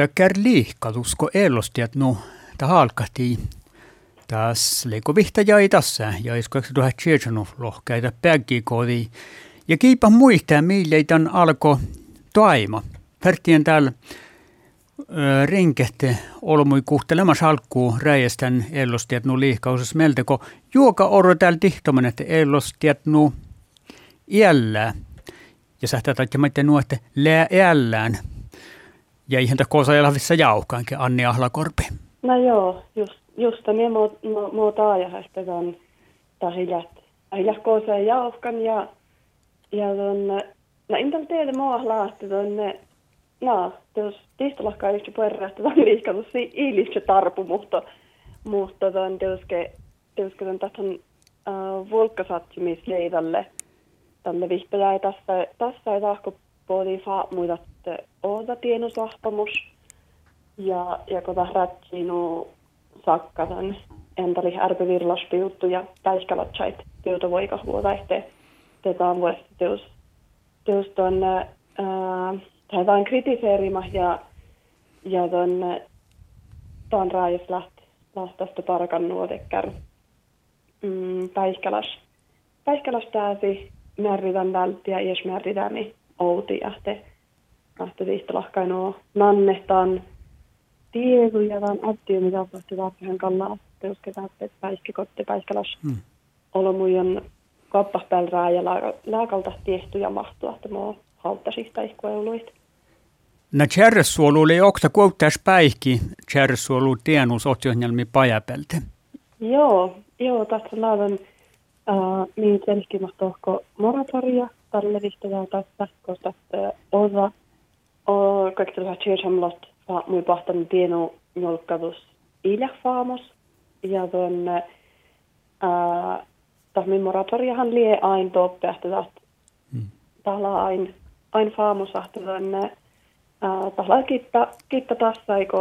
Ta kärliikka tusko ellosti, että no, ta halkahti taas leikovihta jäi tässä, ja iskoiksi tuohon Čearretsullo lohkeita päkkikotiin. Ja kiipa muistaa, mille tämän alkoi taima. Pärtien täällä rinkehti olmui kuhtelemassa alkkuu räjästän ellostiet nuu liihkausas meiltä, kun juoka oro täällä tihtoman, että ellostiet nuu iällään. Ja sähtää taittamaitte nuu, että lää iällään. Ja ihan takosa elavissa jauhkaankin, Anni Ahlakorpi. No joo, just minä muuta ajahasta tämän tahiljat ja jauhkan ja tuonne, no intäl teille mua laahti tuonne, no, jos tihtolahkaan yksi perrahti tuonne liikannut iilistä tarpu, mutta tuonne tietysti tuonne tähän vulkkasatsimisleivälle, tuonne vihpelää tässä ei tahko puoli faamuita, että oota tienusahpamus, ja kun tähän rätsiinu sakka tuonne, entä oli ärpivirlaspiuttu ja täiskälatsait tiutu voikahvuotaihtee. Tätä vuosi tietysti tuonne tämän kritiseerimä ja tuonne tuon raajus lähti tarkan nuotekkär päihkäläs pääsi määritän välttiä jos määritäni outi lähti vihtolahkainoo nannehtaan tiedon ja tämän ättiä mitä kohti vähän kallaa tietysti tähti päihkäkotti päihkäläs olomujen kappahpäälrää ja lääkalta tehtyjä mahtua, että minua halttasi päihkueuluit. No Čearretsullo oli okta kuuttaisi päihki Čearretsullo tienus otjohnjelmi pajapeltä. Joo, tässä laitan mihin selkeä mahtoako moratoria tälle vihtoja tässä, koska tässä osa on kaikilla Čearretsullot mui pahtanut tienu nolkkatus iljahfaamos ja tuonne Tahmin moratoriahan lie aina toppeahtuvat. Tahla aina faamusahtuvat. Tahla kiittää tässä, eikö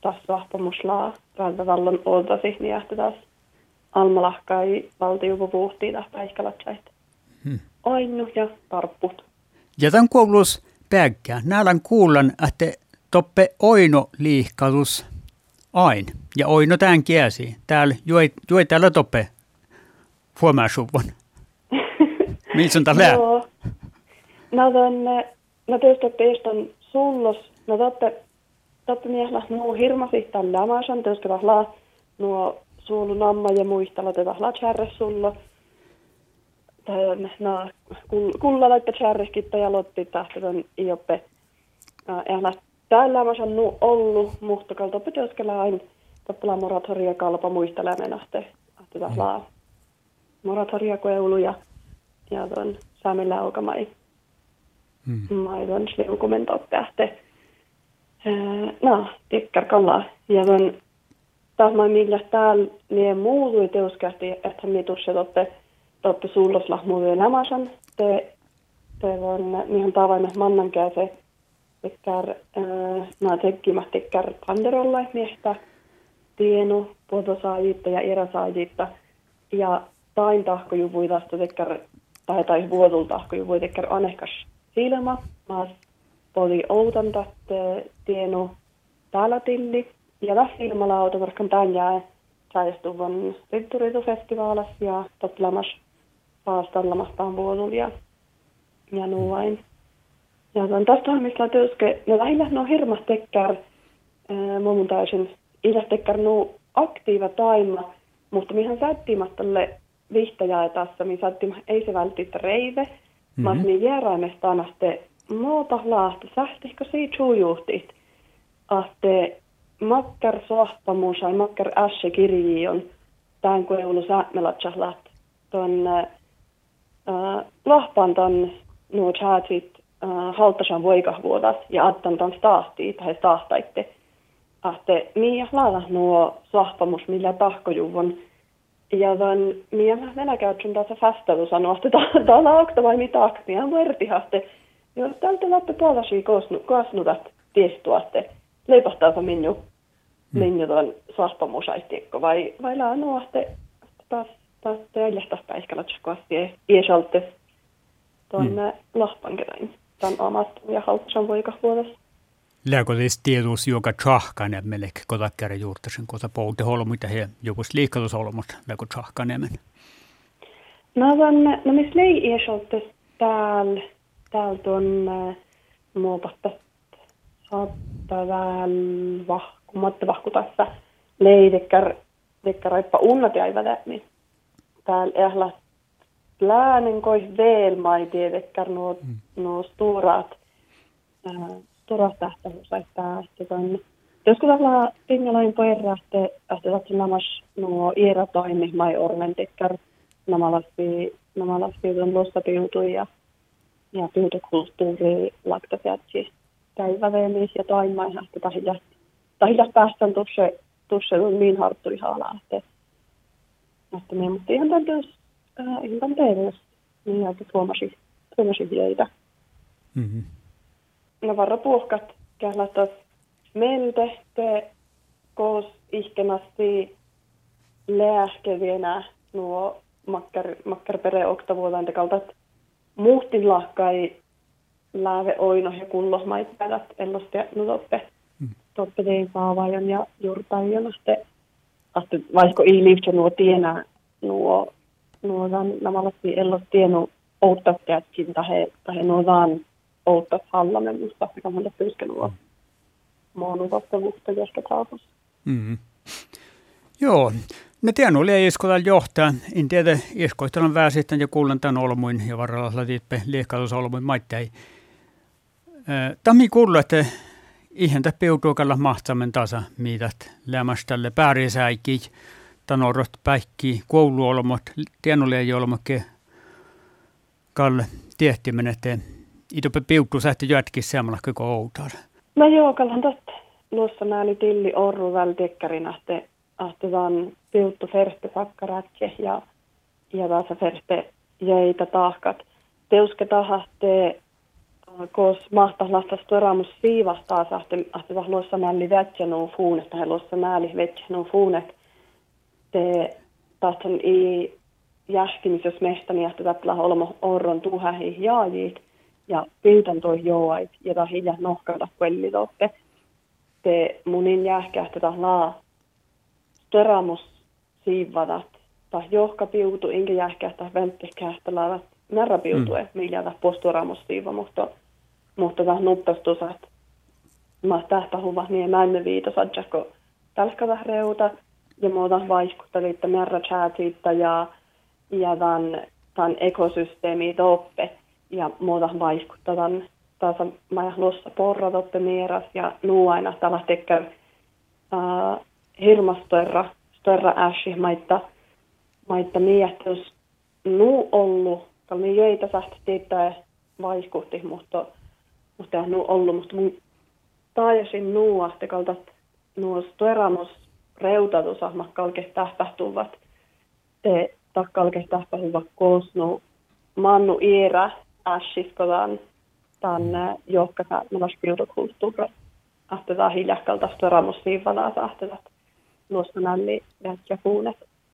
tässä vahpamuslaa rältävallon oltasi, niin ahtuvat almalahkaa ja valtiupuvuhtiin päihkälatsait. Ainu ja tarpput. Ja tämän koulussa päkkää. Näälän kuullan, että toppe oino liihkaus ain. Ja oino tämän kiesi. Täällä juoi täällä toppe. Huomaa suvon. Miltä on täällä? Joo. No tietysti on sullos. No totta miehillä nuo hirmasi tämän lämäsän. Tietysti tahlaa nuo suulunamma ja muistalla. Te tahlaa Čearretsullo. No kulla laittaa Čearretsullo ja lotti tähti ton ioppe. Eihän tämän lämäsän nuo ollut. Mutta kaltoppe tietysti aina toppelaa moratoria kalpa muistalla menahte. Ahti tahlaa. Moratoriakoulu ja tuon saamilla aukamai. Maidon sliukumentot tähte. No, tikkärkalla. Ja tuon tahman millä täällä ne muutui teuskästi, että mitusset otte suuloslahmuuden lämäsän. Te voin niihin tavaimet mannankää se tikkär, no tekkimä tikkär panderolla miestä. Tienu, puotosaajitta ja eräsaajitta. Ja tain tahkojuvui tästä tekkär, tai vuotul tahkojuvui tekkär anehkas silmä. Mä poli outan tästä tienu täällä tilli. Ja tässä silmällä outan varkkaan tämän jää säästuvan Ritturitufestivaalas ja tottelamas paastallamastaan vuotul ja nuvain. Ja tästä on missä töyske, no lähinnä no hirmas tekkär mun täysin ilas tekkär nuu aktiiva taima. Mutta mihän sättimättälle vihtajaa tässä, mihin sättimä ei se välttiä reive. Mä niin järäimestä anahte muuta laahti, sähtihkö siitä sujuhtit. Ahte makkar sohpamuus ja makkar ässi kirjiin tämän kueulu sätmelatsalat. Tuon lohpan tuon nuo tjäätit haltasan voikahvuotas ja attan tuon stahtii tai stahtaitte. Ahte minä lailla nuo sohpamus, millä tahkojuvon. Ja tämän minä venäkäytön tässä fästävä sanoa, että täällä onko vai mitä akti. Ja vertihahte, jos tältä lähtee tuollaisia kasnutat tiestuatte, leipahtaako minun tuon sohpamusaistiekko vai lää nuo, että taas teillähtäisi päiskälätsäkoasti iesaltes tuonne lahpankeräin. Tämän amat ja haltusan voikahvuodessa. Lääkotistiedus, joka tjahkanen melkein kotakärä juurtaisen kota pouteholmuita he joku liikkalusolmut lääko tjahkanemen. No missä lei esoltas täällä tuon muopattas saattaa vähän vahkumatta vahkutassa leidekkä raippa unnat ja niin täällä ehlas läänen kois veelmai tiedekkä nuo stuuraat turahtähtävyys, että joskus ollaan pingalain poirra, että satsi namas nuo iärätoimi, mai orventikkar, namalaspi on luosta piutui ja piutukulttuuri laktasiatsi päiväveemis ja toimai, että tahillas päästään tuossa niin harttui haalaa, että me mutta ihan teille, niin että tuomasi vieitä. Mm-hmm. No varra puhkat kählätäs meiltehte koos ihkenasti läähkevienä nuo makkarpere oktavuotaan tekaltat muhtin lahkai lääve oino ja kullohmaitpäät ennostia no toppe teivaajan ja jurtaijan aste vaikko ei liivse nuo tienä nuo namalasti ellos tienu outtakätkin tahe nuodaan outas hallanen, mutta tämmöinen pyskelua maanuvattavuutta josta kaapus. Joo, ne tiedän oli iskolla johtaa. En tiedä, iskoista on vääsistän ja kuulen tämän olmuin ja varrella tiippe liikkaus olmuin maittain. Tami kuulla, että ihan täppi joutuokalla mahtamen tasa, mitä lämmäställe päärisäikin. Tanorot päikki kouluolmot, tiedän oli olmokke kalle tiehtimen eteen. Idoppe piuttuu sähti jätkin seamalla koko outaan. No joo, kallan tosta. Luossa nääli tilli orru vältiekkärin ahti vaan piuttu ferste sakkaratje ja taas ferste jäitä tahkat. Teuske tahahtee koos mahtas lastas tuoraamus siivastaa ahti vaan luossa nääli vetjänuun fuunet. Tai luossa nääli vetjänuun fuunet. Te tahtan ii jähkimis jos mehtäni ahti täpläh olmo orron tuuhähi jaajiit. Ja pyytän toi joait, jota hiljaa nohkata kuellitoppe. Te munin jähkähtätä laa töramus siivatat. Tai johka piutu, inkä jähkähtä vänttekähtä laavat närra piutue, millä täh postoramus siiva. Mutta täh nuppestusat. Mä tähtä huvah niin mämme viitosat, jakko tälskätä reuta. Ja muuta vaihkutteli, että närra chatsiitta ja tämän ekosysteemi toppe. Ja muuta vaikuttavan taas maja luossa porratoppe mieras ja nuu aina tällä tekkäy hirmastoerra äsi maitta miehtöys nuu ollu kalli jäitä sähti tietää vaikutti mutta nuu ollu mutta mun taajasin nuu ahtikaltat nuo stoeramus reutatusa kalke tähtähtuvat te takkalke tähtähtuvat koos nuu mannu iera ässiskodan tänne johka nollas piutokulttuura ahtataa hiljakkalta storamus siivanaa ahtatat luossa nälli ja kuunet.